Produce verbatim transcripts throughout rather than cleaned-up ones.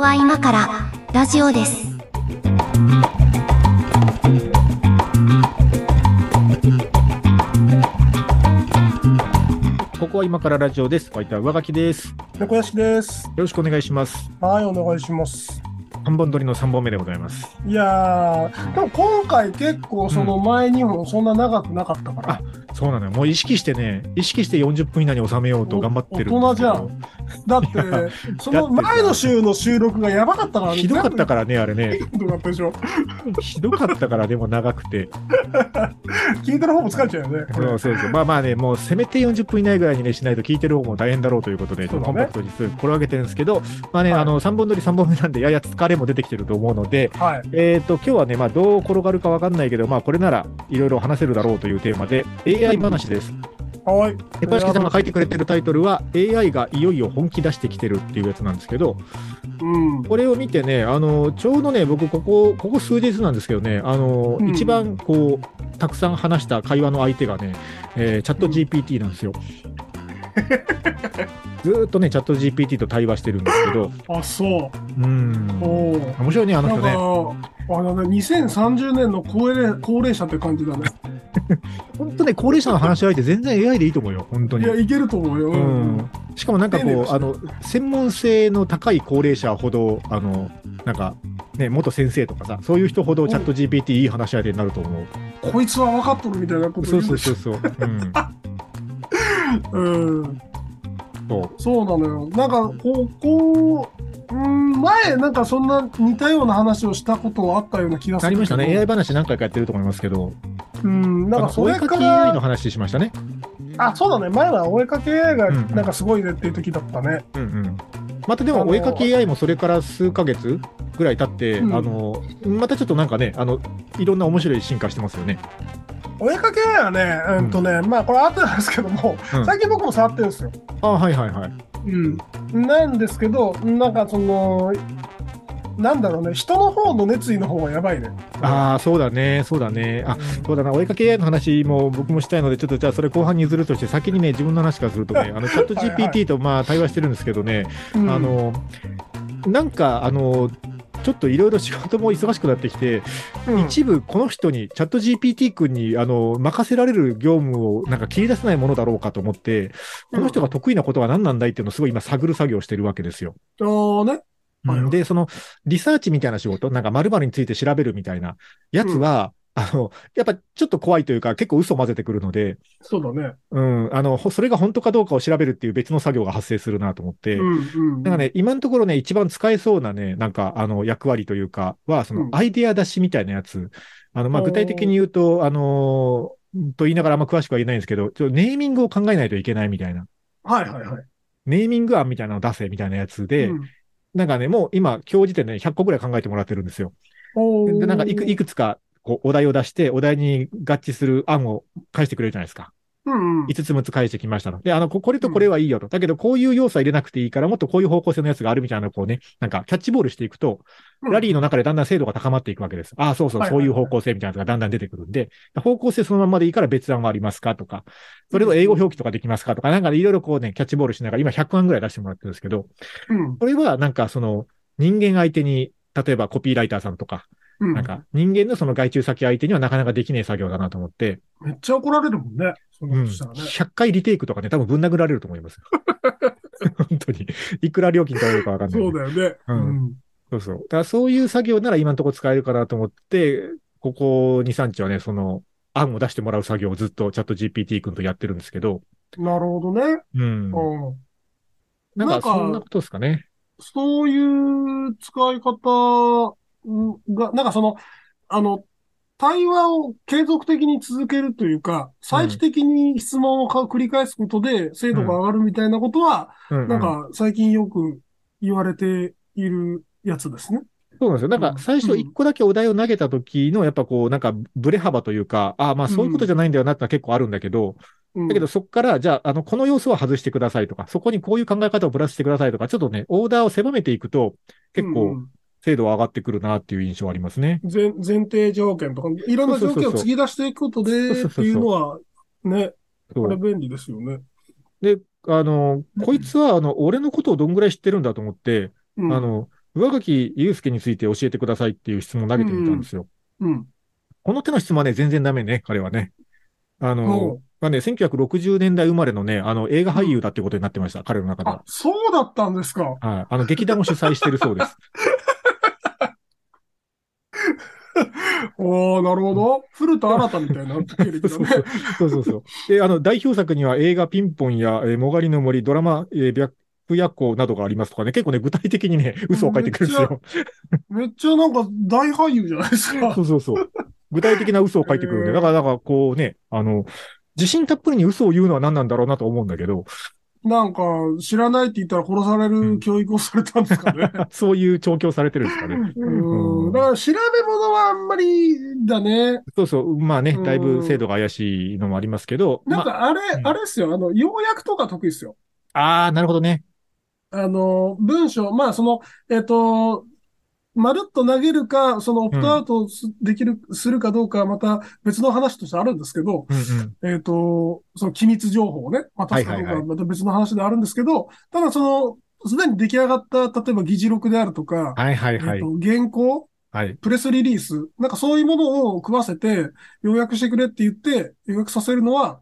報は今からラジオです。ここは今からラジオです。お相手は上垣です。猫屋敷です。よろしくお願いします。はい、お願いします。さんぼん撮りのさんぼんめでございます。いやー、でも今回結構その前にもそんな長くなかったから。うん、あ、そうなのよ。もう意識してね、意識してよんじゅっぷん以内に収めようと頑張ってるんですけど。大人じゃん。だって、その前の週の収録がやばかったからね。ひどかったからね、あれね。ひどかったでしょ。ひどかったから、でも長くて。聞いてる方も疲れちゃうよね。そうそうそう。まあまあね、もうせめてよんじゅっぷん以内ぐらいに、ね、しないと聞いてる方も大変だろうということで、ちょっとコンパクトに心がけてるんですけど、まあね、はい、あのさんぼん撮りさんぼんめなんで、やや疲れも出てきてると思うので、はい、えー、と今日はね、まあ、どう転がるか分かんないけど、まあ、これならいろいろ話せるだろうというテーマで エーアイ 話です。はい。小屋敷さんが書いてくれてるタイトルは エーアイ がいよいよ本気出してきてるっていうやつなんですけど、うん、これを見てね、あのちょうどね、僕ここここ数日なんですけどね、あの、うん、一番こうたくさん話した会話の相手がね、えー、チャット ジーピーティー なんですよ。ずっとねチャット ジーピーティー と対話してるんですけど、あ、そう、うん、おー、面白いね、あの人ね。あのね、にせんさんじゅうねんの高齢、高齢者って感じだね。本当ね、高齢者の話し相手全然 エーアイ でいいと思うよ、本当に。いや、いけると思うよ、うん、しかもなんかこう、あの専門性の高い高齢者ほど、あのなんかね、元先生とかさ、そういう人ほどチャット ジーピーティー いい話し相手になると思う。こいつは分かっとるみたいなこと。そうそうそうそう、うんうん、そう、そうなのよ。なんかここ、うん、前なんかそんな似たような話をしたことはあったような気がする。ありましたね。 エーアイ 話何回かやってると思いますけど、うん、なんかそれからお絵かき エーアイ の話しましたね。あ、そうだね、前はお絵かき エーアイ がなんかすごいねっていう時だったね、うんうんうんうん、またでもお絵かき エーアイ もそれから数ヶ月ぐらい経って、うん、あのまたちょっとなんかね、あのいろんな面白い進化してますよね。お絵かきはね、うんとね、うん、まあこれあとなんですけども、うん、最近僕も触ってるんですよ。あ、はいはいはい。うん。なんですけど、なんかその、なんだろうね、人の方の熱意の方がやばいね。ああ、そうだね、そうだね。あ、そうだな、お絵かき エーアイ の話も僕もしたいので、ちょっとじゃあそれ後半に譲るとして、先にね、自分の話からするとね、あのチャット ジーピーティー とまあ対話してるんですけどね、はいはい、あの、うん、なんかあの、ちょっといろいろ仕事も忙しくなってきて、うん、一部この人にチャット ジーピーティー 君にあの任せられる業務をなんか切り出せないものだろうかと思って、うん、この人が得意なことは何なんだいっていうのをすごい今探る作業をしてるわけですよ。ああね。うん、でそのリサーチみたいな仕事、なんか〇〇について調べるみたいなやつは、うん、あのやっぱちょっと怖いというか結構嘘混ぜてくるので、そうだね。うん、あのそれが本当かどうかを調べるっていう別の作業が発生するなと思って、うんうん、だからね今のところね一番使えそうなねなんかあの役割というかはそのアイデア出しみたいなやつ、うん、あのまあ具体的に言うとあのー、と言いながらあんま詳しくは言えないんですけど、ちょっとネーミングを考えないといけないみたいな。はいはいはい。ネーミング案みたいなのを出せみたいなやつで。うん、なんかね、もう今、今日時点で、ね、ひゃっこぐらい考えてもらってるんですよ。で、なんかいく、いくつかこうお題を出して、お題に合致する案を返してくれるじゃないですか。うんうん、いつつむつ返してきましたの。で、あの、これとこれはいいよと。だけど、こういう要素は入れなくていいから、もっとこういう方向性のやつがあるみたいなのをこうね、なんかキャッチボールしていくと、ラリーの中でだんだん精度が高まっていくわけです。ああ、そうそう、そういう方向性みたいなのがだんだん出てくるんで、方向性そのままでいいから別案はありますかとか、それを英語表記とかできますかとか、なんかいろいろこうね、キャッチボールしながら、今ひゃくあんぐらい出してもらってるんですけど、これはなんかその、人間相手に、例えばコピーライターさんとか、なんか人間のその外注先相手にはなかなかできねえ作業だなと思って。めっちゃ怒られるもんね。そのことしたらね、うん、ひゃっかいリテイクとかね、多分ぶん殴られると思います。本当に。いくら料金取られるかわかんない、ね。そうだよね。うん。うん、そうそう。だからそういう作業なら今のところ使えるかなと思って、ここに、みっかはね、その案を出してもらう作業をずっとチャット ジーピーティー 君とやってるんですけど。なるほどね。うん。なんかそんなことですかね。そういう使い方、が、なんかその、あの、対話を継続的に続けるというか、再帰的に質問を繰り返すことで精度が上がるみたいなことは、うん、なんか最近よく言われているやつですね。そうなんですよ。なんか最初一個だけお題を投げた時の、やっぱこう、なんかブレ幅というか、ああ、まあそういうことじゃないんだよなってのは結構あるんだけど、うん、だけどそこから、じゃあ、あの、この要素は外してくださいとか、そこにこういう考え方をプラスしてくださいとか、ちょっとね、オーダーを狭めていくと、結構、うん、精度は上がってくるなっていう印象はありますね。前、前提条件とか、いろんな条件を突き出していくことでっていうのはね、これ便利ですよね。で、あの、こいつは、あの、俺のことをどんぐらい知ってるんだと思って、うん、あの、上垣雄介について教えてくださいっていう質問を投げてみたんですよ。うんうん、この手の質問はね、全然ダメね、彼はね。あの、まあね、せんきゅうひゃくろくじゅうねんだい生まれのね、あの、映画俳優だってことになってました、うん、彼の中では。あ、そうだったんですか。はい、あ。あの、劇団を主催してるそうです。おー、なるほど。古田新太みたいな経歴だね。そうそうそう。で、あの、代表作には映画ピンポンや、えー、もがりの森、ドラマ、えー、白夜行などがありますとかね、結構ね、具体的にね、嘘を書いてくるんですよ。めっちゃ、めっちゃなんか大俳優じゃないですか。そうそうそう。具体的な嘘を書いてくるんで、だから、だからこうね、あの、自信たっぷりに嘘を言うのは何なんだろうなと思うんだけど。なんか、知らないって言ったら殺される教育をされたんですかね。うん、そういう調教されてるんですかね。うんうん、だから、調べ物はあんまりだね。そうそう。まあね、だいぶ精度が怪しいのもありますけど。なんか、あれ、まあ、あれっすよ。あの、要約とか得意っすよ。あー、なるほどね。あの、文章、まあ、その、えっと、まるっと投げるか、そのオプトアウトできる、うん、するかどうか、また別の話としてあるんですけど、うんうん、えっ、ー、と、その機密情報をね、渡すかどうか、また別の話であるんですけど、はいはいはい、ただその、すでに出来上がった、例えば議事録であるとか、はいはいはい。えー、と原稿、はい、プレスリリース、なんかそういうものを組ませて、要約してくれって言って、要約させるのは、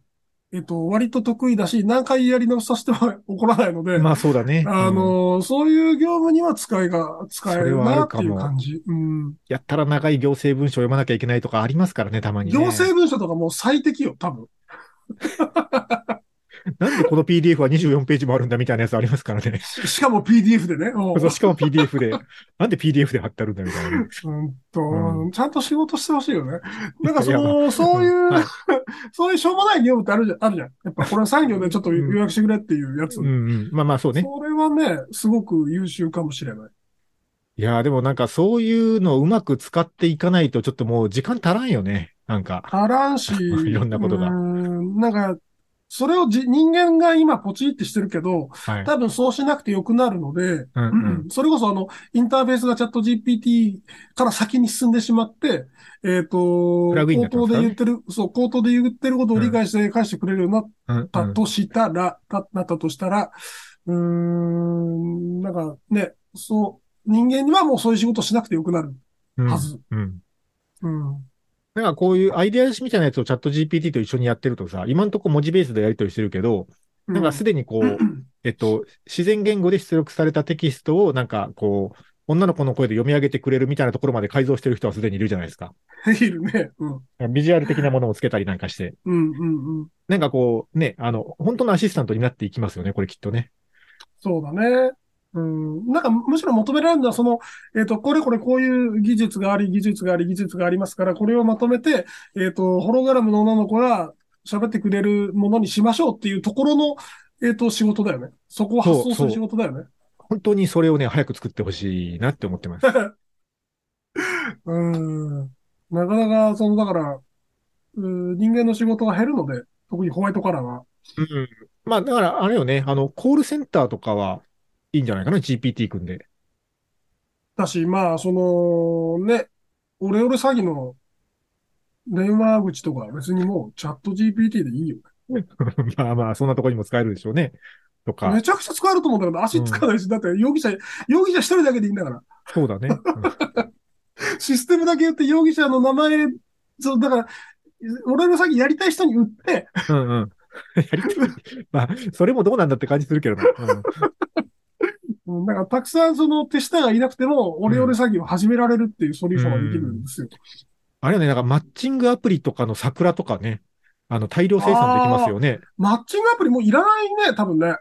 えっと、割と得意だし、何回やり直させては怒らないので。まあそうだね。うん、あの、そういう業務には使いが、使えるなっていう感じ。うん。やったら長い行政文書を読まなきゃいけないとかありますからね、たまに、ね。行政文書とかもう最適よ、多分。なんでこの ピーディーエフ はにじゅうよんページもあるんだみたいなやつありますからね。しかも ピーディーエフ でね。そうしかも ピーディーエフ で。なんで ピーディーエフ で貼ってあるんだみたいな、ね。うんと、うん、ちゃんと仕事してほしいよね。なんかその、そういう、はい、そういうしょうもない業務ってあるじゃん、あるじゃん。やっぱこれは産業でちょっと予約してくれっていうやつ。うん、うんうん。まあまあそうね。それはね、すごく優秀かもしれない。いやーでもなんかそういうのをうまく使っていかないとちょっともう時間足らんよね。なんか。足らんし。いろんなことが。うんなんか、それをじ人間が今ポチってしてるけど、はい、多分そうしなくてよくなるので、うんうん、それこそあの、インターフェースがチャット ジーピーティー から先に進んでしまって、えっ、ー、と、口頭で言ってる、そう、口頭で言ってることを理解して返してくれるようになったとしたら、うんうん、なったとしたら、うーん、なんかね、そう、人間にはもうそういう仕事しなくてよくなるはず。うんうんうんなんかこういうアイデアみたいなやつをチャット ジーピーティー と一緒にやってるとさ、今んとこ文字ベースでやり取りしてるけど、なんかすでにこう、うん、えっと、自然言語で出力されたテキストをなんかこう、女の子の声で読み上げてくれるみたいなところまで改造してる人はすでにいるじゃないですか。いるね。うん。ビジュアル的なものをつけたりなんかして。うんうんうん。なんかこう、ね、あの、本当のアシスタントになっていきますよね、これきっとね。そうだね。うん、なんか、むしろ求められるのは、その、えっと、これこれこういう技術があり、技術があり、技術がありますから、これをまとめて、えっと、ホログラムの女の子が喋ってくれるものにしましょうっていうところの、えっと、仕事だよね。そこを発想する仕事だよね。本当にそれをね、早く作ってほしいなって思ってます。うん。なかなか、その、だから、うん、人間の仕事が減るので、特にホワイトカラーは。うん。まあ、だから、あれよね、あの、コールセンターとかは、いいんじゃないかな ジーピーティー 組んで。だし、まあ、その、ね、オレオレ詐欺の電話口とか別にもうチャット ジーピーティー でいいよね。まあまあ、そんなとこにも使えるでしょうね。とか。めちゃくちゃ使えると思うんだけど、足使わないし、うん、だって容疑者、容疑者一人だけでいいんだから。そうだね。うん、システムだけ言って容疑者の名前、そう、だから、オレオレ詐欺やりたい人に売って。うんうん。やりたい。まあ、それもどうなんだって感じするけどな。うんなんかたくさんその手下がいなくてもオレオレ詐欺を始められるっていうソリューションができるんですよ。うん、あれはね、なんかマッチングアプリとかの桜とかね、あの大量生産できますよね。マッチングアプリもういらないね、多分ね。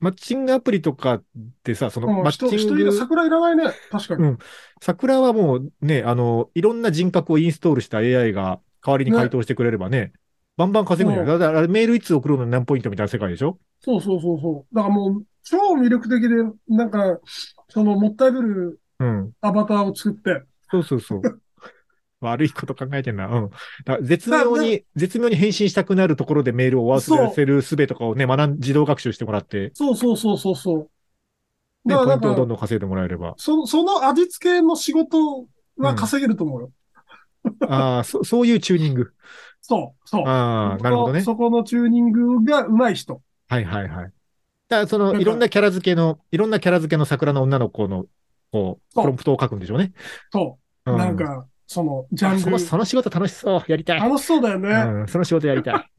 マッチングアプリとかってさ、そのマッチング、うん、人、人いる桜いらないね、確かに。うん、桜はもうね、あのいろんな人格をインストールした エーアイ が代わりに回答してくれればね。ねバンバン稼ぐんじゃない、うん、だからメールいつ送るの何ポイントみたいな世界でしょそうそうそうそう。だからもう超魅力的で、なんか、そのもったいぶるアバターを作って。うん、そうそうそう。悪いこと考えてんな。うん。だ絶妙に、絶妙に返信したくなるところでメールを忘れさせる術とかをね、学ん、自動学習してもらって。そうそうそうそうそう。ね、ポイントをどんどん稼いでもらえれば。そ, その味付けの仕事は稼げると思うよ。うん、ああ、そ、そういうチューニング。そう、そう。ああ、なるほどね。そこのチューニングが上手い人。はいはいはい。だからその、いろんなキャラ付けの、いろんなキャラ付けの桜の女の子のこう、プロンプトを書くんでしょうね。そう。うん、なんか、その、ジャンル。その、その仕事楽しそう。やりたい。楽しそうだよね。うん、その仕事やりたい。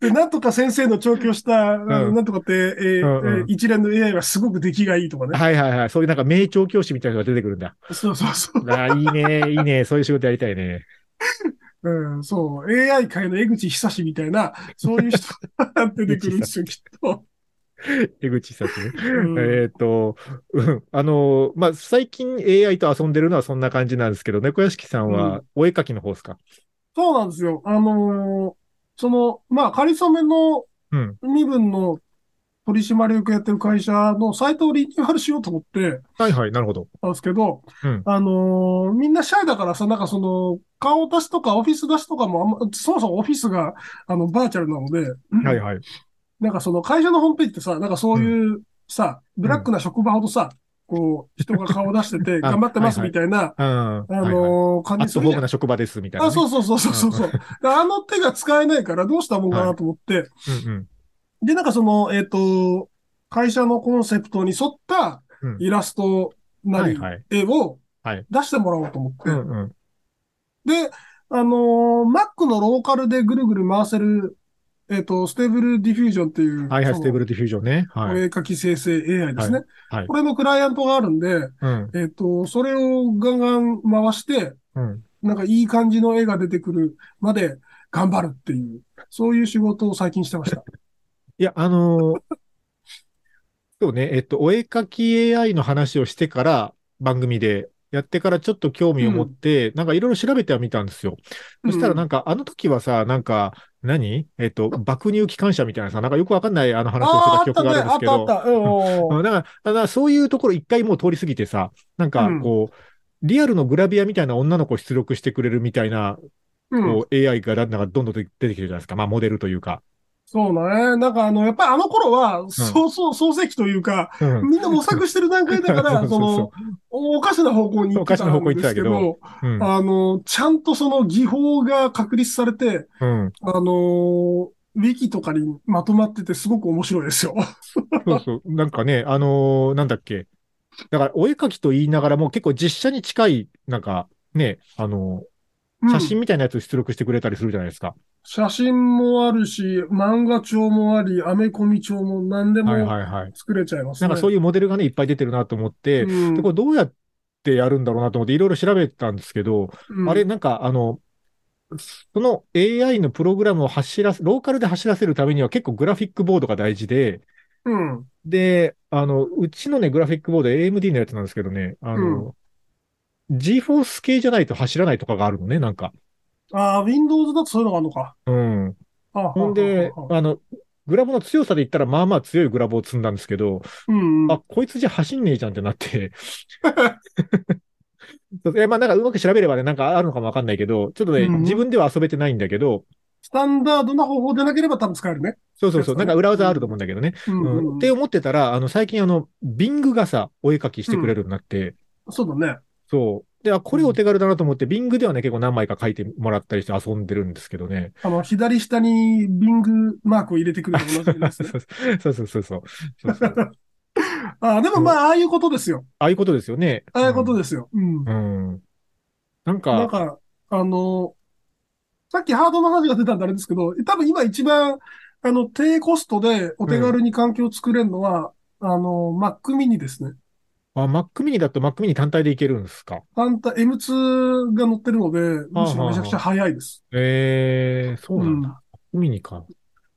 で、なんとか先生の調教した、うん、なんとかって、えーうんうん、一連の エーアイ はすごく出来がいいとかね。はいはいはい。そういうなんか名調教師みたいなのが出てくるんだ。そうそうそう。あ、いいね、いいね。そういう仕事やりたいね。うん、そう。エーアイ 界の江口久志みたいな、そういう人が出てくるんですよ、きっと。江口久志ね。うん、えっ、ー、と、うん、あの、まあ、最近 エーアイ と遊んでるのはそんな感じなんですけど、猫屋敷さんはお絵描きの方ですか？うん、そうなんですよ。あのー、その、まあ、かりそめの身分の取締役やってる会社のサイトをリニューアルしようと思って。はいはい、なるほど。なんですけど、うん、あのー、みんなシャイだからさ、なんかその、顔出しとかオフィス出しとかもあんま、そもそもオフィスが、あの、バーチャルなので。はいはい。なんかその会社のホームページってさ、なんかそういうさ、うん、ブラックな職場ほどさ、こう、人が顔出してて、頑張ってますみたいな、あの、感じする。アットホームな職場ですみたいな、ね。あ、そうそうそうそうそう。あの手が使えないからどうしたもんかなと思って。はいうんうん、で、なんかその、えっ、ー、と、会社のコンセプトに沿ったイラストなり、うんはいはい、絵を出してもらおうと思って。はいうんうん、で、あのー、Mac のローカルでぐるぐる回せる、えっ、ー、と、ステーブルディフュージョンっていう。はいはい、ステーブルディフュージョンね。はい。お絵描き生成 エーアイ ですね。はい。はい、これのクライアントがあるんで、うん、えっ、ー、と、それをガンガン回して、うん、なんかいい感じの絵が出てくるまで頑張るっていう、そういう仕事を最近してました。いや、あのー、そうね、えっ、ー、と、お絵描き エーアイ の話をしてから番組で、やってからちょっと興味を持って、うん、なんかいろいろ調べてはみたんですよ。そしたらなんか、うん、あの時はさ、なんか、何えっと、爆乳機関車みたいなさ、なんかよくわかんないあの話をしてた記憶があるんですけど。あ、あったね、あった、あった。なんか、だからそういうところ一回もう通り過ぎてさ、なんかこう、うん、リアルのグラビアみたいな女の子を出力してくれるみたいな、うん、こう エーアイ がなんかどんどん出てきてるじゃないですか。まあモデルというか。そうね。なんかあの、やっぱりあの頃は、うん、そうそう、創世期というか、うん、みんな模索してる段階だから、その、おかしな方向に行ってたんですけど、うん、あの、ちゃんとその技法が確立されて、うん、あの、ウィキとかにまとまっててすごく面白いですよ。そうそう。なんかね、あのー、なんだっけ。だから、お絵描きと言いながらも結構実写に近い、なんか、ね、あのー、写真みたいなやつを出力してくれたりするじゃないですか。うん写真もあるし、漫画帳もあり、アメコミ帳も何でも作れちゃいますね。はいはいはい、なんかそういうモデルがね、いっぱい出てるなと思って、うん、でこれどうやってやるんだろうなと思っていろいろ調べたんですけど、うん、あれなんかあの、その エーアイ のプログラムを走らせ、ローカルで走らせるためには結構グラフィックボードが大事で、うん、で、あの、うちのね、グラフィックボード エーエムディー のやつなんですけどね、あの、うん、GeForce 系じゃないと走らないとかがあるのね、なんか。ああ、Windows だとそういうのがあるのか。うん。ああほんで、ああ、あの、グラボの強さで言ったら、まあまあ強いグラボを積んだんですけど、うん、あ、こいつじゃ走んねえじゃんってなって。えまあなんかうまく調べればね、なんかあるのかもわかんないけど、ちょっとね、うん、自分では遊べてないんだけど、スタンダードな方法でなければ多分使えるね。そうそうそう。なんか裏技あると思うんだけどね。うんうんうん、って思ってたら、あの、最近あの、Bing がさ、お絵描きしてくれるようになって。うん、そうだね。そう。では、これお手軽だなと思って、Bing、うん、ではね、結構何枚か書いてもらったりして遊んでるんですけどね。あの、左下に Bing マークを入れてくるの同じですね。そうそうそうそう。そうそうあでもまあ、うん、ああいうことですよ。ああいうことですよね。ああいうことですよ。うん。うんうん、なんか、なんか、あの、さっきハードの話が出たんであれですけど、多分今一番、あの、低コストでお手軽に環境を作れるのは、うん、あの、Mac mini ですね。あ、Mac mini だと Mac mini 単体でいけるんですか？単体、エムツー が乗ってるので、むしろめちゃくちゃ早いです。ーはーはーえー、そうなんだ。うん、Mac mini か。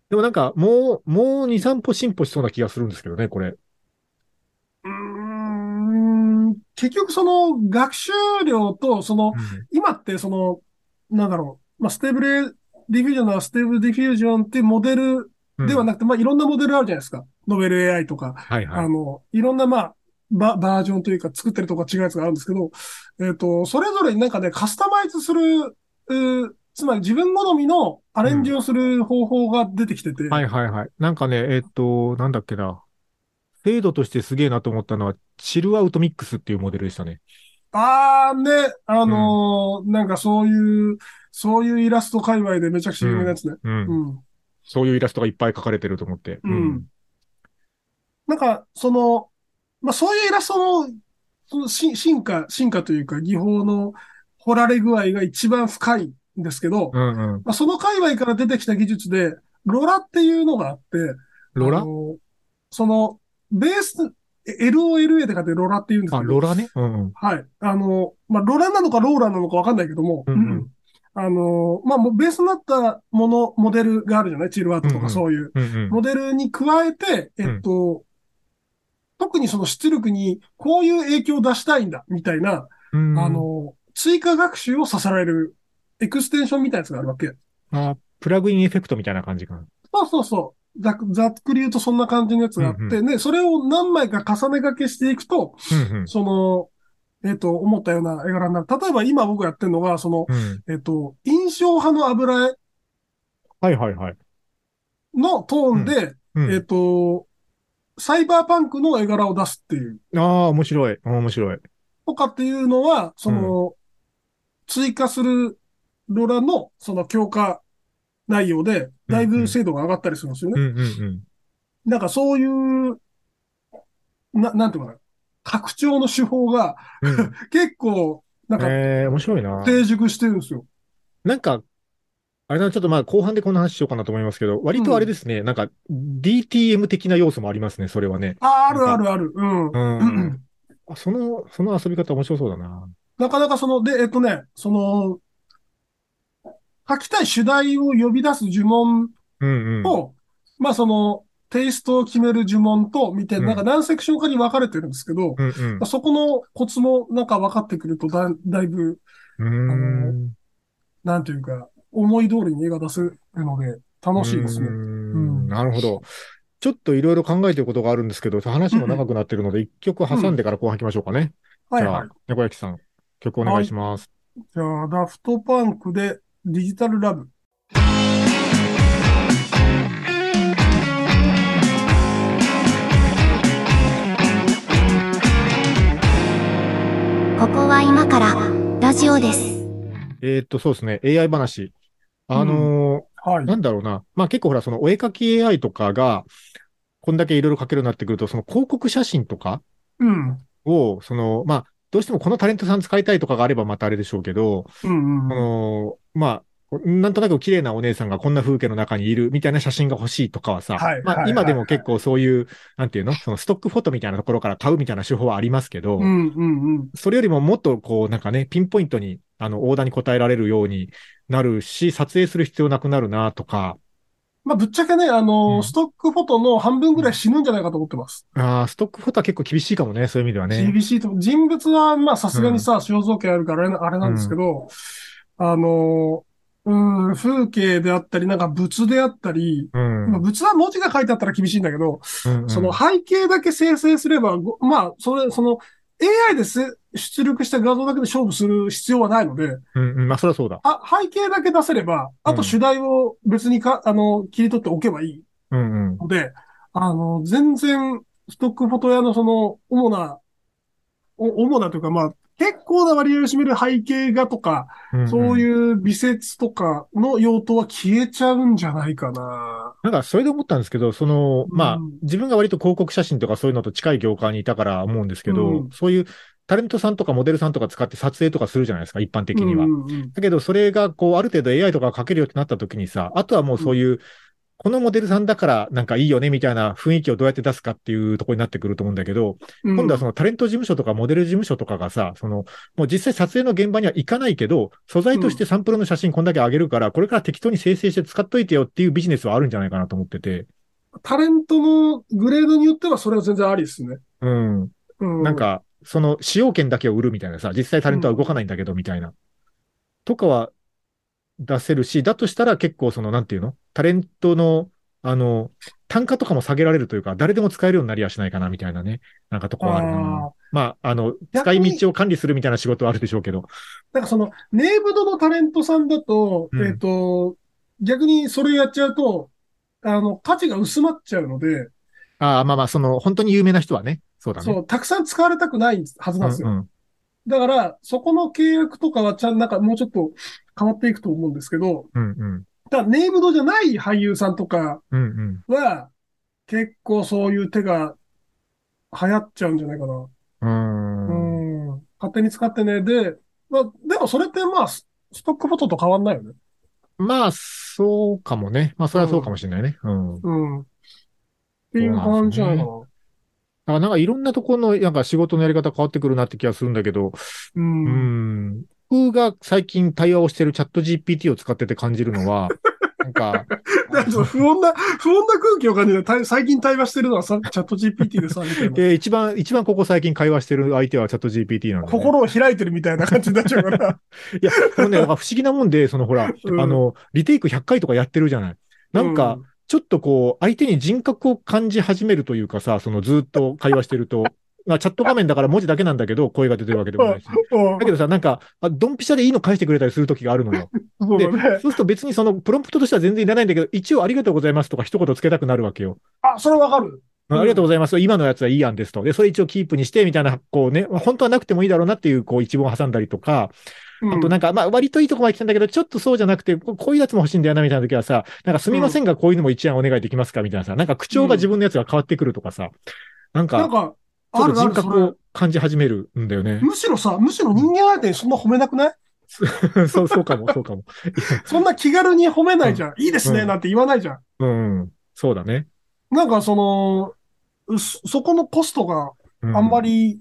でもなんか、もう、もうに、さんぽ進歩しそうな気がするんですけどね、これ。うーん、結局その、学習量と、その、うん、今ってその、なんだろう、まあ、ステーブルディフュージョンならステーブルディフュージョンってモデルではなくて、うん、まあ、いろんなモデルあるじゃないですか。ノベル エーアイ とか。はいはい。あの、いろんな、まあ、バ, バージョンというか作ってるとか違うやつがあるんですけど、えっと、それぞれになんかね、カスタマイズする、つまり自分好みのアレンジをする方法が出てきてて。うん、はいはいはい。なんかね、えっと、なんだっけな。精度としてすげえなと思ったのは、チルアウトミックスっていうモデルでしたね。あーね、あのーうん、なんかそういう、そういうイラスト界隈でめちゃくちゃ有名なやつね。うん。うんうん、そういうイラストがいっぱい描かれてると思って。うん。うん、なんか、その、まあ、そういうイラストの、その進化、進化というか技法の掘られ具合が一番深いんですけど、うんうん、まあ、その界隈から出てきた技術で、ロラっていうのがあって、ロラその、ベース、エルオーエルエー で書いてロラって言うんですけど。あ、ロラね。うんうん、はい。あの、まあ、ロラなのかローラなのかわかんないけども、うんうん、あの、まあ、ベースになったもの、モデルがあるじゃない、チールワートとかそういう。うんうん、モデルに加えて、えっと、うん、特にその出力にこういう影響を出したいんだ、みたいな、うん、あの、追加学習をさせられるエクステンションみたいなやつがあるわけ。あ、プラグインエフェクトみたいな感じかな。そうそうそう。ざ, ざっくり言うとそんな感じのやつがあって、うんうん、ね、それを何枚か重ね掛けしていくと、うんうん、その、えっ、ー、と、思ったような絵柄になる。例えば今僕やってるのが、その、うん、えっ、ー、と、印象派の油絵。はいはいはい。のトーンで、うんうん、えっ、ー、と、サイバーパンクの絵柄を出すっていう。ああ、面白い。面白い。とかっていうのは、その、うん、追加するロラの、その強化、内容で、だいぶ精度が上がったりするんですよね。うんうんうんうん、なんかそういう、な、なんていうかな、拡張の手法が、うん、結構、なんか、えー、面白いな。定熟してるんですよ。なんか、あれだな、ちょっとまあ後半でこの話しようかなと思いますけど、割とあれですね、うん、なんか ディーティーエム 的な要素もありますね、それはね。あ、あるあるある。うん。うんうん、あ、その、その遊び方面白そうだな。なかなかその、で、えっとね、その、書きたい主題を呼び出す呪文と、うんうん、まあそのテイストを決める呪文とみたいな、なんか何セクションかに分かれてるんですけど、うんうん、まあ、そこのコツもなんか分かってくると だ, だいぶ、うん、あの、なんていうか、思い通りに絵が出せるので楽しいですね。うんうん、なるほど。ちょっといろいろ考えてることがあるんですけど、話も長くなってるので、一曲挟んでから後半行きましょうかね。うん、じゃあ、はいはい、猫焼さん、曲お願いします。はい、じゃあ、ダフトパンクで、デジタルラブ。ここは今からラジオです。えー、っとそうですね、 エーアイ 話。あのーうんはい、なんだろうな。まあ結構ほらそのお絵描き エーアイ とかがこんだけいろいろ描けるようになってくると、その広告写真とかを、うん、そのまあ。どうしてもこのタレントさん使いたいとかがあればまたあれでしょうけど、うんうん、あのー、まあ、なんとなく綺麗なお姉さんがこんな風景の中にいるみたいな写真が欲しいとかはさ、はい、まあ、今でも結構そういう、はい、なんていうの、そのストックフォトみたいなところから買うみたいな手法はありますけど、うんうんうん、それよりももっとこうなんかね、ピンポイントにあのオーダーに応えられるようになるし、撮影する必要なくなるなとか、まあ、ぶっちゃけね、あのーうん、ストックフォトの半分ぐらい死ぬんじゃないかと思ってます。ああ、ストックフォトは結構厳しいかもね、そういう意味ではね。厳しいと思う。人物は、まあ、さすがにさ、肖像権あるからあれ、あれなんですけど、うん、あのー、うん、風景であったり、なんか仏であったり、うんまあ、仏は文字が書いてあったら厳しいんだけど、うんうん、その背景だけ生成すれば、まあ、それ、その、エーアイ で出力した画像だけで勝負する必要はないので。うん、うん、まあ、そりゃそうだ。あ、背景だけ出せれば、あと主題を別にか、うん、あの、切り取っておけばいい。うん、うん。ので、あの、全然、ストックフォト屋のその、主な、お主なというか、まあ、結構な割合を占める背景画とか、うんうん、そういう美説とかの用途は消えちゃうんじゃないかな。なんかそれで思ったんですけど、その、まあ、うん、自分が割と広告写真とかそういうのと近い業界にいたから思うんですけど、うん、そういうタレントさんとかモデルさんとか使って撮影とかするじゃないですか、一般的には。うんうん、だけどそれがこう、ある程度 エーアイ とかが書けるようになった時にさ、あとはもうそういう、うん、このモデルさんだからなんかいいよねみたいな雰囲気をどうやって出すかっていうところになってくると思うんだけど、うん、今度はそのタレント事務所とかモデル事務所とかがさ、そのもう実際撮影の現場には行かないけど、素材としてサンプルの写真こんだけ上げるから、うん、これから適当に生成して使っといてよっていうビジネスはあるんじゃないかなと思ってて。タレントのグレードによってはそれは全然ありですね。うん。うん、なんか、その使用権だけを売るみたいなさ、実際タレントは動かないんだけどみたいな。うん、とかは、出せるし、だとしたら結構その、なんていうの？タレントの、あの、単価とかも下げられるというか、誰でも使えるようになりやしないかな、みたいなね。なんかとこはあるな。まあ、あの、使い道を管理するみたいな仕事はあるでしょうけど。なんかその、ネームドのタレントさんだと、うん、えっと、逆にそれやっちゃうと、あの、価値が薄まっちゃうので。ああ、まあまあ、その、本当に有名な人はね。そうだね。そう、たくさん使われたくないはずなんですよ。うんうん、だから、そこの契約とかは、ちゃん、なんかもうちょっと、変わっていくと思うんですけど、うんうん、だネームドじゃない俳優さんとかは、うんうん、結構そういう手が流行っちゃうんじゃないかな。うーん。うん。勝手に使ってね。で、まあ、でもそれってまあ、ストックフォトと変わんないよね。まあ、そうかもね。まあ、それはそうかもしれないね。うん。うん。っていう感じじゃないかな。だからなんかいろんなところの、なんか仕事のやり方変わってくるなって気がするんだけど、うん。うん僕が最近対話をしてるチャット ジーピーティー を使ってて感じるのは、なんか、なんか不穏な、不穏な空気を感じる。最近対話してるのはさチャット ジーピーティー でさ、みたいな。えー、一番、一番ここ最近会話してる相手はチャット ジーピーティー なんで、ね。心を開いてるみたいな感じになっちゃうから。いや、もうね、不思議なもんで、そのほら、うん、あの、リテイクひゃっかいとかやってるじゃない。なんか、うん、ちょっとこう、相手に人格を感じ始めるというかさ、そのずっと会話してると。まあ、チャット画面だから文字だけなんだけど、声が出てるわけでもないし。だけどさ、なんか、ドンピシャでいいの返してくれたりするときがあるのよ。そうだね、で、そうすると別にその、プロンプトとしては全然いらないんだけど、一応ありがとうございますとか一言つけたくなるわけよ。あ、それわかる、うん、ありがとうございます。今のやつはいい案ですと。で、それ一応キープにして、みたいな、こうね、本当はなくてもいいだろうなっていう、こう一文を挟んだりとか、あとなんか、まあ、割といいとこまで来たんだけど、ちょっとそうじゃなくて、こういうやつも欲しいんだよな、みたいな時はさ、なんかすみませんが、こういうのも一案お願いできますか、みたいなさ、なんか口調が自分のやつが変わってくるとかさ、なんか、なんかちょっと人格を感じ始めるんだよね。むしろさ、むしろ人間相手にそんな褒めなくない？そう、そうかも、そうかも。そんな気軽に褒めないじゃん。うん、いいですね、うん、なんて言わないじゃん。うん、うん、そうだね。なんかその、そこのコストがあんまり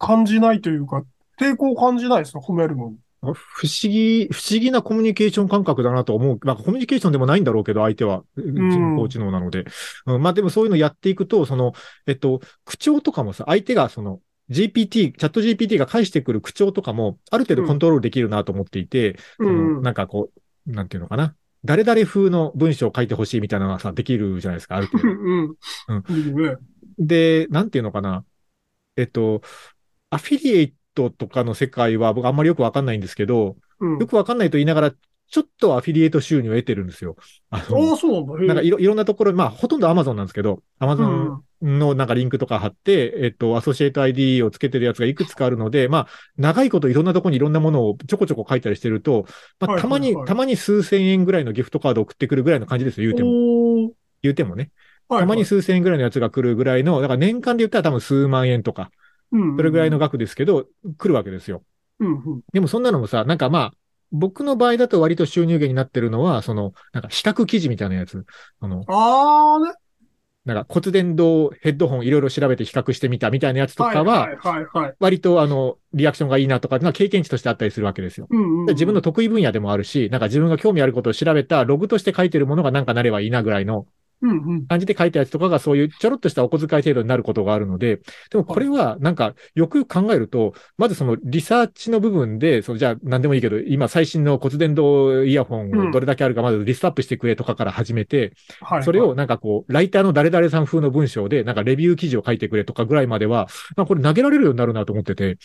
感じないというか、うん、抵抗を感じないですよ、褒めるのに。不思議、不思議なコミュニケーション感覚だなと思う。まあコミュニケーションでもないんだろうけど、相手は人工知能なので。うん、まあでもそういうのやっていくと、その、えっと、口調とかもさ、相手がその ジーピーティー、チャット ジーピーティー が返してくる口調とかも、ある程度コントロールできるなと思っていて、うん、なんかこう、なんていうのかな。誰々風の文章を書いてほしいみたいなのがさ、できるじゃないですか、ある程度。うん、で、なんていうのかな。えっと、アフィリエイト、とかの世界は僕あんまりよくわかんないんですけど、うん、よくわかんないと言いながら、ちょっとアフィリエイト収入を得てるんですよ。あの、あ、そうなんだ。なんかいろ、いろんなところ、まあほとんど Amazon なんですけど、Amazon のなんかリンクとか貼って、うん、えっと、アソシエイト アイディー をつけてるやつがいくつかあるので、まあ長いこといろんなところにいろんなものをちょこちょこ書いたりしてると、まあたまに、はいはいはい、たまに数千円ぐらいのギフトカード送ってくるぐらいの感じですよ、言うても。言うてもね。はいはい、たまに数千円ぐらいのやつが来るぐらいの、だから年間で言ったら多分数万円とか。それぐらいの額ですけど、来るわけですよ。うんうん、でもそんなのもさ、なんかまあ、僕の場合だと割と収入源になってるのは、その、なんか比較記事みたいなやつ。あの、あーね。なんか骨伝導ヘッドホンいろいろ調べて比較してみたみたいなやつとかは、割とあの、リアクションがいいなとか、経験値としてあったりするわけですよ。うんうんうん、自分の得意分野でもあるし、なんか自分が興味あることを調べたログとして書いてるものがなんかなればいいなぐらいの、うんうん、感じで書いたやつとかがそういうちょろっとしたお小遣い程度になることがあるので、でもこれはなんかよくよく考えると、まずそのリサーチの部分で、そのじゃあ何でもいいけど、今最新の骨伝導イヤホンをどれだけあるかまずリストアップしてくれとかから始めて、うん、それをなんかこう、ライターの誰々さん風の文章でなんかレビュー記事を書いてくれとかぐらいまでは、これ投げられるようになるなと思ってて。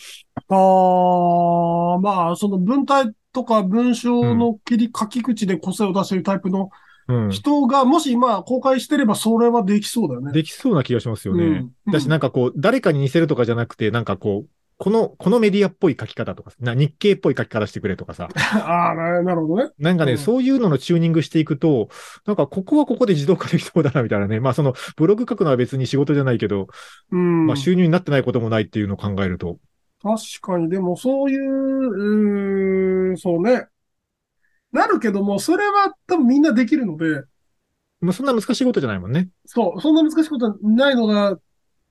あー、まあその文体とか文章の切り、うん、書き口で個性を出してるタイプの、うん、人がもし今公開してればそれはできそうだよね。できそうな気がしますよね。うんうん、だしなんかこう、誰かに似せるとかじゃなくて、なんかこう、この、このメディアっぽい書き方とか、な日経っぽい書き方してくれとかさ。ああ、なるほどね。なんかね、うん、そういうののチューニングしていくと、なんかここはここで自動化できそうだなみたいなね。まあそのブログ書くのは別に仕事じゃないけど、うん、まあ収入になってないこともないっていうのを考えると。確かに、でもそういう、うー、そうね。なるけども、それは多分みんなできるので。もうそんな難しいことじゃないもんね。そう。そんな難しいことないのが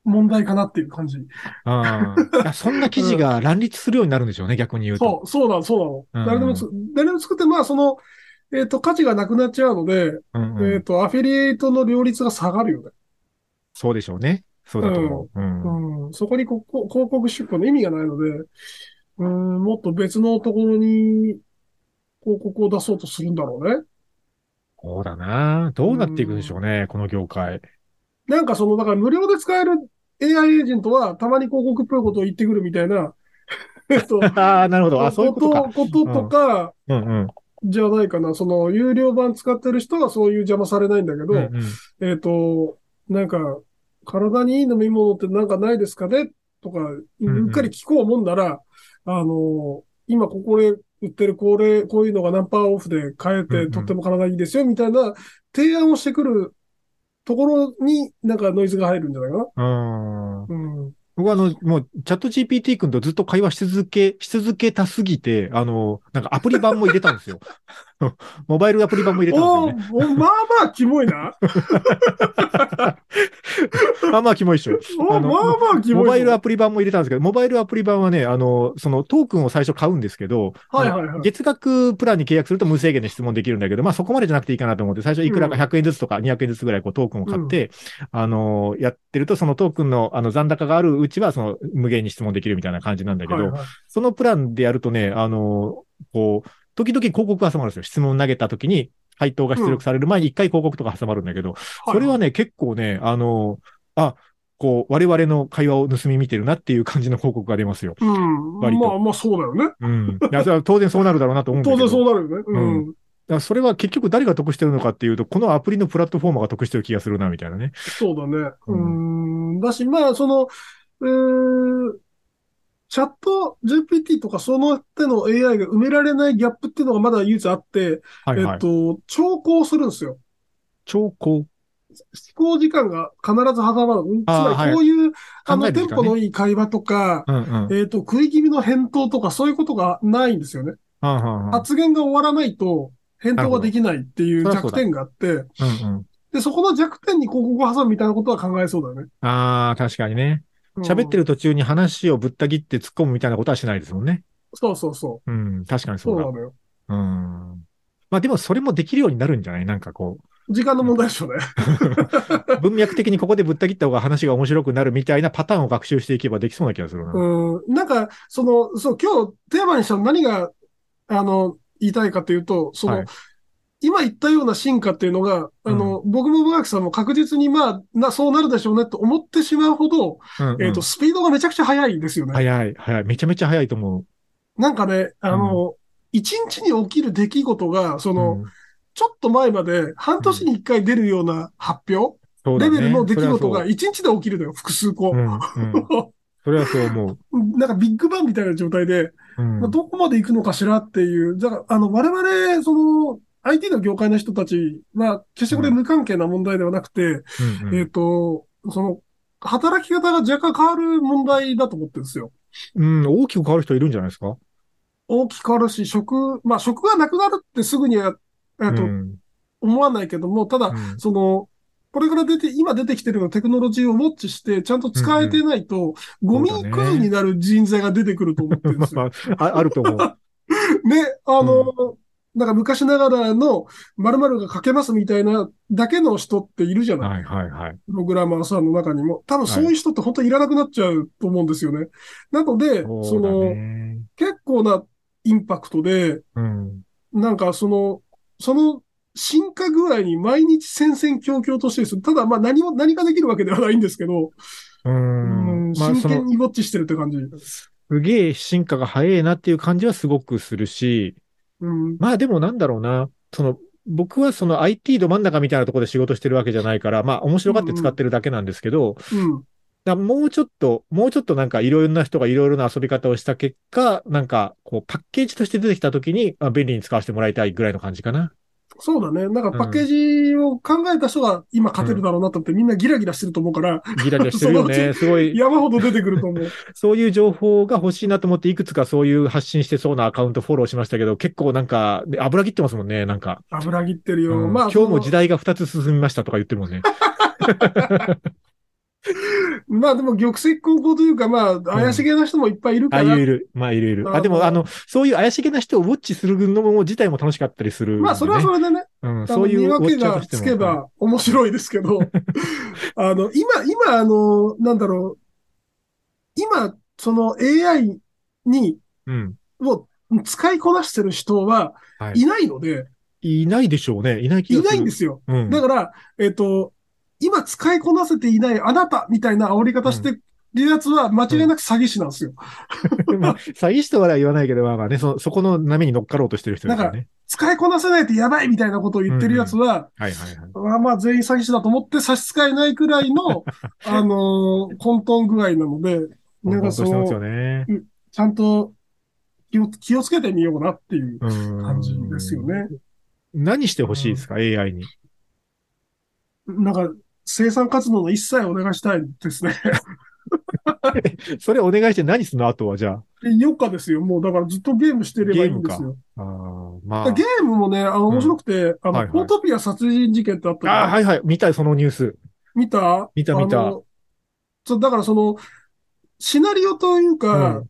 問題かなっていう感じ。ああ。そんな記事が乱立するようになるんでしょうね、うん、逆に言うと。そう、そうなの、そうなの。誰でも、誰でも作って、まあその、えっと、価値がなくなっちゃうので、うんうん、えっと、アフィリエイトの両立が下がるよね。そうでしょうね。そうだと思う。うん。うん、そこにここ広告出稿の意味がないので、うん、もっと別のところに、広告を出そうとするんだろうね。そうだな。どうなっていくんでしょうね、うん、この業界。なんかその、だから無料で使える エーアイ エージェントは、たまに広告っぽいことを言ってくるみたいな。えっと、ああ、なるほど。あ、そういうことか。こととか、うんうんうん、じゃないかな。その、有料版使ってる人はそういう邪魔されないんだけど、うんうん、えっと、なんか、体にいい飲み物ってなんかないですかねとか、うっかり聞こうもんなら、うんうん、あの、今ここで、売ってるこれ、こういうのが何パーオフで買えてとっても体いいですよみたいな提案をしてくるところになんかノイズが入るんじゃないかな。うん、うん、僕はあのもうチャット ジーピーティー 君とずっと会話し続けし続けたすぎて、あのなんかアプリ版も入れたんですよ。モバイルアプリ版も入れたんですよね。おお、まあまあキモいな。まあまあキモいっしょ。あのまあまあキモい。モバイルアプリ版も入れたんですけど、モバイルアプリ版はね、あのそのトークンを最初買うんですけど、はいはいはい、月額プランに契約すると無制限で質問できるんだけど、まあそこまでじゃなくていいかなと思って、最初いくらかひゃくえんずつとかにひゃくえんずつぐらいこうトークンを買って、うん、あのやってるとそのトークンのあの残高があるうちはその無限に質問できるみたいな感じなんだけど、はいはい、そのプランでやるとね、あのこう時々広告が挟まるんですよ。質問投げた時に回答が出力される前に一回広告とか挟まるんだけど、うん、それはね、はい、結構ね、あの、あ、こう、我々の会話を盗み見てるなっていう感じの広告が出ますよ。うん。割とまあまあそうだよね。うん。いや、それは当然そうなるだろうなと思うんだけど。当然そうなるよね。うん。うん、だからそれは結局誰が得してるのかっていうと、このアプリのプラットフォーマーが得してる気がするな、みたいなね。そうだね。うん。うーんだし、まあ、その、えーチャット ジーピーティー とかその手の エーアイ が埋められないギャップっていうのがまだ唯一あって、はいはい、えっと、長考するんですよ。長考思考時間が必ず挟まる。つまりこういう、はい、あの、ね、テンポのいい会話とか、うんうん、えっと、食い気味の返答とかそういうことがないんですよね。うんうんうん、発言が終わらないと返答ができないっていう弱点があって、うんうん、で、そこの弱点に広告を挟むみたいなことは考えそうだよね。ああ、確かにね。喋ってる途中に話をぶった切って突っ込むみたいなことはしないですもんね。そうそうそう。うん、確かにそうだ。そうなのよ。うん。まあでもそれもできるようになるんじゃない？なんかこう。時間の問題でしょうね。文脈的にここでぶった切った方が話が面白くなるみたいなパターンを学習していけばできそうな気がするな。うん。なんか、その、そう、今日テーマにしたの何が、あの、言いたいかというと、その、はい、今言ったような進化っていうのが、あの、うん、僕も馬垣さんも確実にまあ、な、そうなるでしょうねと思ってしまうほど、うんうん、えっと、スピードがめちゃくちゃ速いですよね。速い、速い。めちゃめちゃ速いと思う。なんかね、あの、一、うん、日に起きる出来事が、その、うん、ちょっと前まで半年に一回出るような発表、うん、レベルの出来事が一日で起きるのよ、複数個。うんうん、それはそう思う。なんかビッグバンみたいな状態で、うん、どこまで行くのかしらっていう、だから、あの、我々、その、アイティー の業界の人たちは、決してこれ無関係な問題ではなくて、うんうん、えっと、その、働き方が若干変わる問題だと思ってるんですよ。うん、大きく変わる人いるんじゃないですか？大きく変わるし、職、まあ、職がなくなるってすぐには、えっと、うん、思わないけども、ただ、うん、その、これから出て、今出てきてるようなテクノロジーをウォッチして、ちゃんと使えてないと、ゴミクズになる人材が出てくると思ってるんですよ。まあ、あると思う。ね、あの、うんなんか昔ながらの〇〇が書けますみたいなだけの人っているじゃない。はいはいはい。プログラマーさんの中にも。多分そういう人って本当にいらなくなっちゃうと思うんですよね。はい、なので、そ, その、結構なインパクトで、うん、なんかその、その進化具合に毎日戦々恐々としてです。ただまあ何も、何かできるわけではないんですけど、うんうん真剣にウォッチしてるって感じ。まあ、すげえ進化が早いなっていう感じはすごくするし、うん、まあでもなんだろうな、その僕はその アイティー ど真ん中みたいなところで仕事してるわけじゃないから、まあ面白がって使ってるだけなんですけど、うんうん、だもうちょっと、もうちょっとなんかいろいろな人がいろいろな遊び方をした結果、なんかこうパッケージとして出てきたときに、まあ、便利に使わせてもらいたいぐらいの感じかな。そうだね。なんかパッケージを考えた人が今勝てるだろうなと思って、うん、みんなギラギラしてると思うから。ギラギラしてるよね。すごい。山ほど出てくると思う。そういう情報が欲しいなと思って、いくつかそういう発信してそうなアカウントフォローしましたけど、結構なんか、油切ってますもんね、なんか。油切ってるよ。うん、まあ。今日も時代がふたつ進みましたとか言ってるもんね。まあでも玉石混交というかまあ怪しげな人もいっぱいいるから、うん、あいるいるまあいるいるあでもあのそういう怪しげな人をウォッチするのも自体も楽しかったりする、ね、まあそれはそれでね、うん、そういう見分けがつけば面白いですけどあの今今あのなんだろう今その エーアイ にもう使いこなしてる人はいないので、うんはい、いないでしょうねいない気がするいないんですよ、うん、だからえっと今使いこなせていないあなたみたいな煽り方してるやつは間違いなく詐欺師なんですよ。うんうんまあ、詐欺師とは言わないけど、まあねそ、そこの波に乗っかろうとしてる人ですよね。なんか使いこなせないとやばいみたいなことを言ってるやつは、まあ全員詐欺師だと思って差し支えないくらいの、あのー、混沌具合なので、なんかその、ちゃんと気を、気をつけてみようなっていう感じですよね。何してほしいですか、うん、エーアイ に。なんか、生産活動の一切お願いしたいですね。それお願いして何すんの、あとはじゃあ。よっかですよ。もうだからずっとゲームしてればいいんですよ。ゲームか。あー、まあ、ゲームもね、あの面白くて、うん、あの、はいはい、ポートピア殺人事件ってあったから。あ、はいはい。見たい、そのニュース。見た見た見た。そう、だからその、シナリオというか、うん、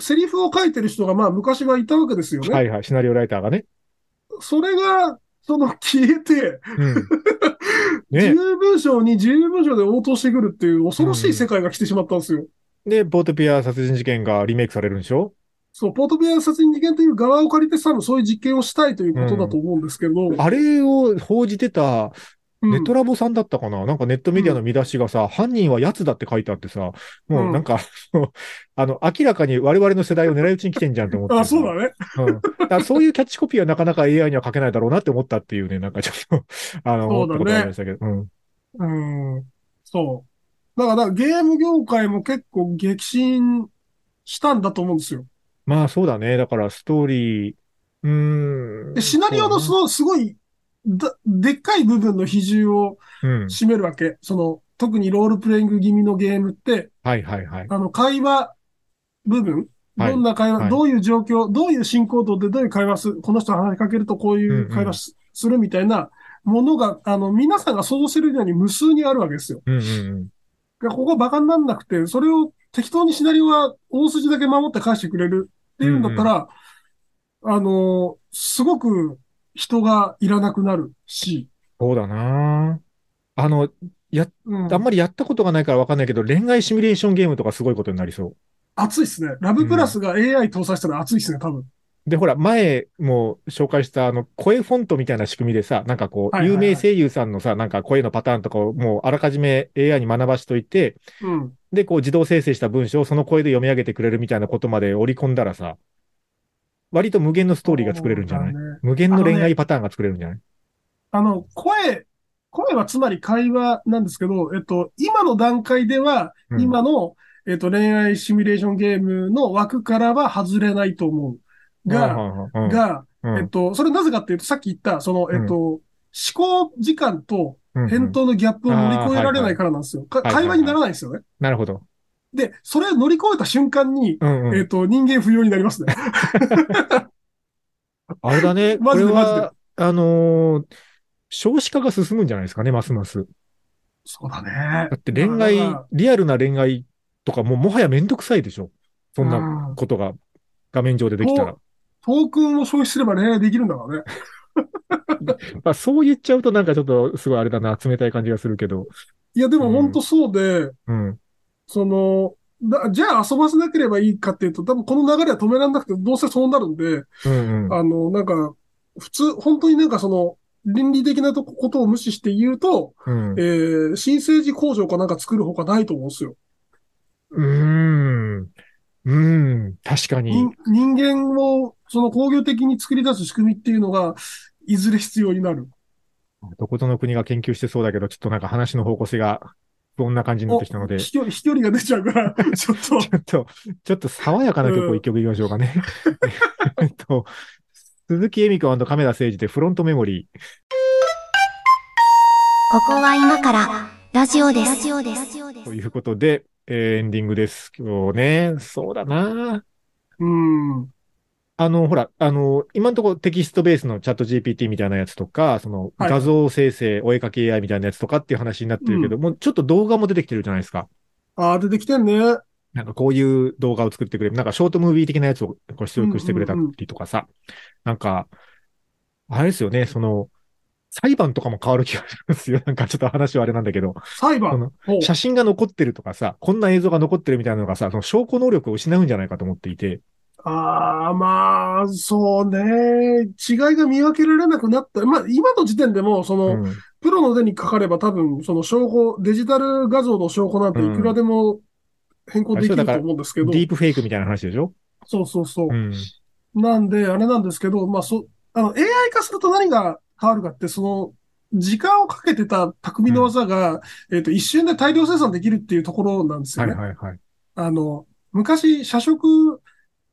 セリフを書いてる人がまあ昔はいたわけですよね。はいはい、シナリオライターがね。それが、その消えて、うんね、自由文章に自由文章で応答してくるっていう恐ろしい世界が来てしまったんですよ。うん、で、ポートピア殺人事件がリメイクされるんでしょ？そう、ポートピア殺人事件という側を借りて、多分そういう実験をしたいということだと思うんですけど。うん、あれを報じてた、ネトラボさんだったかな、うん、なんかネットメディアの見出しがさ、うん、犯人はやつだって書いてあってさ、もうなんか、うん、あの、明らかに我々の世代を狙い撃ちに来てんじゃんと思って。あ、そうだね。うん。だからそういうキャッチコピーはなかなか エーアイ には書けないだろうなって思ったっていうね、なんかちょっと、あの、思ったことありましたけど。うん。うん。そう。だからゲーム業界も結構激震したんだと思うんですよ。まあそうだね。だからストーリー、うーん。で、シナリオのそのすごい、だ、でっかい部分の比重を占めるわけ、うん。その、特にロールプレイング気味のゲームって、はいはいはい。あの、会話部分、はい、どんな会話、はい、どういう状況、どういう進行度でどういう会話する、この人が話しかけるとこういう会話 す,、うんうん、するみたいなものが、あの、皆さんが想像してるように無数にあるわけですよ。うんうんうん、ここがバカにならなくて、それを適当にシナリオは大筋だけ守って返してくれるっていうんだったら、うんうん、あの、すごく、人がいらなくなるし。そうだなぁ。あの、や、うん、あんまりやったことがないからわかんないけど、恋愛シミュレーションゲームとかすごいことになりそう。熱いっすね。ラブプラスが エーアイ 搭載したら熱いっすね、うん、多分。で、ほら、前も紹介したあの、声フォントみたいな仕組みでさ、なんかこう、はいはいはい、有名声優さんのさ、なんか声のパターンとかをもうあらかじめ エーアイ に学ばしといて、うん、で、こう自動生成した文章をその声で読み上げてくれるみたいなことまで織り込んだらさ、割と無限のストーリーが作れるんじゃない、ね、無限の恋愛パターンが作れるんじゃないあの、ね、声、声はつまり会話なんですけど、えっと、今の段階では、うん、今の、えっと、恋愛シミュレーションゲームの枠からは外れないと思う。が、うん、が、うん、えっと、それなぜかっていうと、さっき言った、その、えっと、うん、思考時間と返答のギャップを乗り越えられないからなんですよ。うんうん、会話にならないですよね。はいはいはい、なるほど。で、それを乗り越えた瞬間に、うんうん、えっと、人間不要になりますね。あれだね。マジでマジで。あのー、少子化が進むんじゃないですかね、ますます。そうだね。だって恋愛、リアルな恋愛とかもうもはやめんどくさいでしょ。そんなことが画面上でできたら。トークンを消費すれば恋愛できるんだからね。まあそう言っちゃうとなんかちょっとすごいあれだな、冷たい感じがするけど。いやでもほんとそうで、うん。うんそのだ、じゃあ遊ばせなければいいかっていうと、多分この流れは止められなくて、どうせそうなるんで、うんうん、あの、なんか、普通、本当になんかその、倫理的なとことを無視して言うと、うんえー、新生児工場かなんか作るほかないと思うんですよ。うーん。うーん。確かに。人間を、その工業的に作り出す仕組みっていうのが、いずれ必要になる。どことの国が研究してそうだけど、ちょっとなんか話の方向性が、こんな感じになってきたので。飛距離、飛距離が出ちゃうから、ちょっと。ちょっと、ちょっと爽やかな曲を一曲いきましょうかね。えっと、鈴木恵美子&亀田誠治でフロントメモリー。ここは今からラジオです。ラジオです。ということで、えー、エンディングです。今日ね、そうだなうん。あの、ほら、あの、今のところテキストベースのチャット ジーピーティー みたいなやつとか、その画像生成、はい、お絵かき エーアイ みたいなやつとかっていう話になってるけど、うん、もうちょっと動画も出てきてるじゃないですか。ああ、出てきてんね。なんかこういう動画を作ってくれる。なんかショートムービー的なやつをこう出力してくれたりとかさ、うんうんうん。なんか、あれですよね、その、裁判とかも変わる気がしますよ。なんかちょっと話はあれなんだけど。裁判の写真が残ってるとかさ、こんな映像が残ってるみたいなのがさ、その証拠能力を失うんじゃないかと思っていて。ああ、まあ、そうね。違いが見分けられなくなった。まあ、今の時点でも、その、うん、プロの手にかかれば多分、その証拠、デジタル画像の証拠なんていくらでも変更できると思うんですけど。うん、ディープフェイクみたいな話でしょ？そうそうそう。うん、なんで、あれなんですけど、まあ、そ、あの、エーアイ 化すると何が変わるかって、その、時間をかけてた匠の技が、うん、えっと、一瞬で大量生産できるっていうところなんですよね。はいはいはい。あの、昔、社食、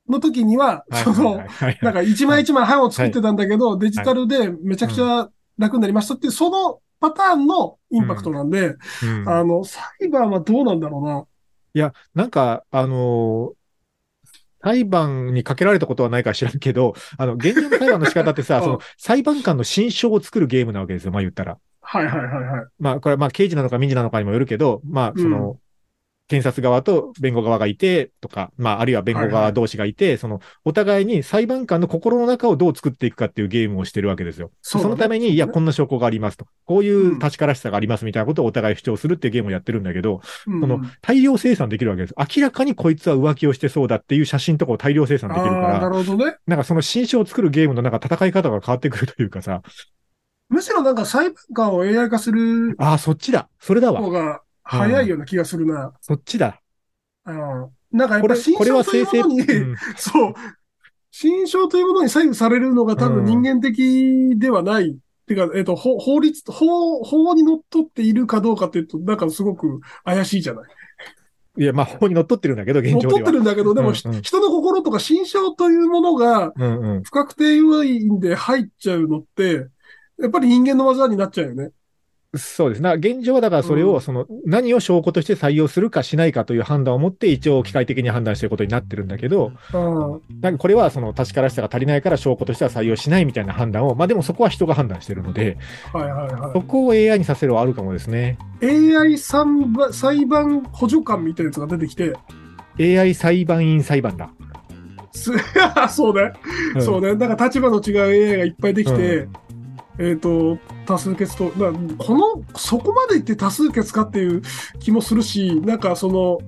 の時には、その、なんか一枚一枚版を作ってたんだけど、デジタルでめちゃくちゃ楽になりましたっていう、そのパターンのインパクトなんで、うんうん、あの、裁判はどうなんだろうな。いや、なんか、あのー、裁判にかけられたことはないから知らんけど、あの、現状の裁判の仕方ってさ、その、裁判官の心証を作るゲームなわけですよ、まあ言ったら。はいはいはいはい。まあ、これはまあ、刑事なのか民事なのかにもよるけど、まあ、その、うん、検察側と弁護側がいて、とか、まあ、あるいは弁護側同士がいて、はいはい、その、お互いに裁判官の心の中をどう作っていくかっていうゲームをしてるわけですよ。そ, ね、そのために、いや、こんな証拠がありますと。こういう確からしさがありますみたいなことをお互い主張するっていうゲームをやってるんだけど、うん、その、大量生産できるわけです。明らかにこいつは浮気をしてそうだっていう写真とかを大量生産できるから、なるほどね。なんかその心証を作るゲームのなんか戦い方が変わってくるというかさ、むしろなんか裁判官を エーアイ 化する。ああ、そっちだ。それだわ。早いような気がするな。うん、そっちだ。あの、なんかやっぱり心象というものに、うん、そう、心象というものに左右されるのが多分人間的ではない。うん、てか、えっと、法律、法、法にのっとっているかどうかっていうと、なんかすごく怪しいじゃない。いや、まあ、法にのっとってるんだけど、現状では。のっとってるんだけど、でも、うんうん、人の心とか心象というものが、不確定要因で入っちゃうのって、やっぱり人間の技になっちゃうよね。そうですね。現状はだからそれを、その、何を証拠として採用するかしないかという判断を持って、一応機械的に判断していることになってるんだけど、なんかこれはその確からしさが足りないから証拠としては採用しないみたいな判断を、まあでもそこは人が判断してるので、はいはいはい、そこを エーアイ にさせるはあるかもですね。エーアイ 裁判補助官みたいなやつが出てきて、エーアイ 裁判員裁判だ。そうね、うん。そうね。なんか立場の違う エーアイ がいっぱいできて、うん、えーと、多数決と、だこの、そこまでいって多数決かっていう気もするし、なんかその、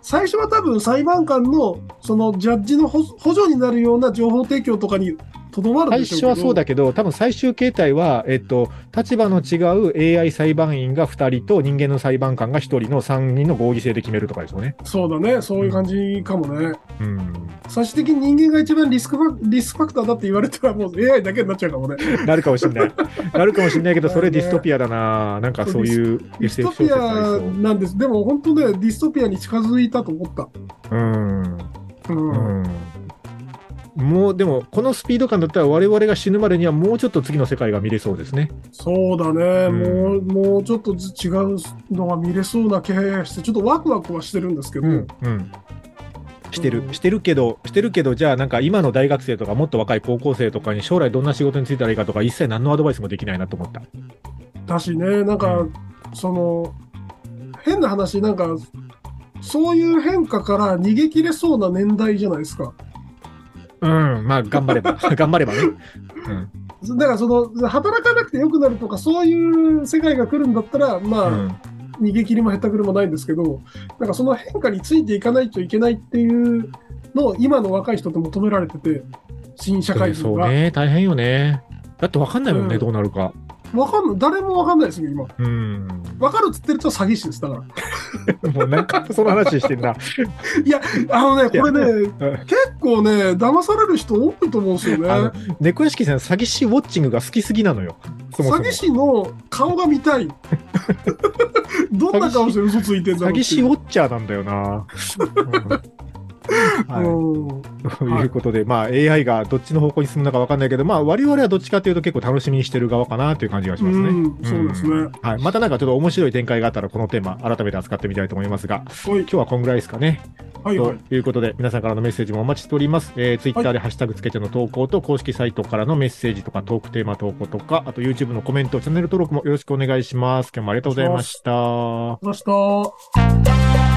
最初は多分裁判官の、そのジャッジの補助になるような情報提供とかにとどまるんでしょうけど。最初はそうだけど、多分最終形態は、えっと、立場の違う エーアイ 裁判員がふたりと人間の裁判官がひとりのさんにんの合議制で決めるとかですよね。そうだね、そういう感じかもね。うん。うん、最終的に人間が一番リスクファ、リスクファクターだって言われたらもう エーアイ だけになっちゃうかもね。なるかもしれない。なるかもしれないけど、それディストピアだな。なんかそういうディストピアなんです。でも本当ね、ディストピアに近づいたと思った。うん。うん。うんもうでもこのスピード感だったら我々が死ぬまでにはもうちょっと次の世界が見れそうですね。そうだね、うん、もうもうちょっと違うのが見れそうな気配してちょっとワクワクはしてるんですけど、うんうん、してるしてるけどしてるけどじゃあなんか今の大学生とかもっと若い高校生とかに将来どんな仕事に就いたらいいかとか一切何のアドバイスもできないなと思った。だしねなんか、うん、その変な話なんかそういう変化から逃げ切れそうな年代じゃないですか。うん、まあ頑張れば頑張ればね、うん、だからその働かなくてよくなるとかそういう世界が来るんだったらまあ、うん、逃げ切りもへったくれもないんですけどなんかその変化についていかないといけないっていうのを今の若い人って求められてて新社会人がそうね大変よねだって分かんないもんね、うん、どうなるかわかんない誰もわかんないですよ今。うん。わかるっつってると詐欺師ですだから。もうなんかその話してんな。いやあのねこれね結構ね騙される人多いと思うんですよね。猫屋敷さん詐欺師ウォッチングが好きすぎなのよ。そもそも詐欺師の顔が見たい。どんな顔して嘘ついてんだろうって。詐欺師ウォッチャーなんだよな。うんはい、ということで、はいまあ、エーアイ がどっちの方向に進むのか分かんないけど、まあ、我々はどっちかというと結構楽しみにしてる側かなという感じがしますね。うんそうですね、うんはい、またなんかちょっと面白い展開があったらこのテーマ改めて扱ってみたいと思いますが、はい、今日はこんぐらいですかね、はいはい、ということで皆さんからのメッセージもお待ちしております、えー、Twitter でハッシュタグつけての投稿と公式サイトからのメッセージとかトークテーマ投稿とかあと YouTube のコメントチャンネル登録もよろしくお願いします。今日もありがとうございました。ありがとうございました。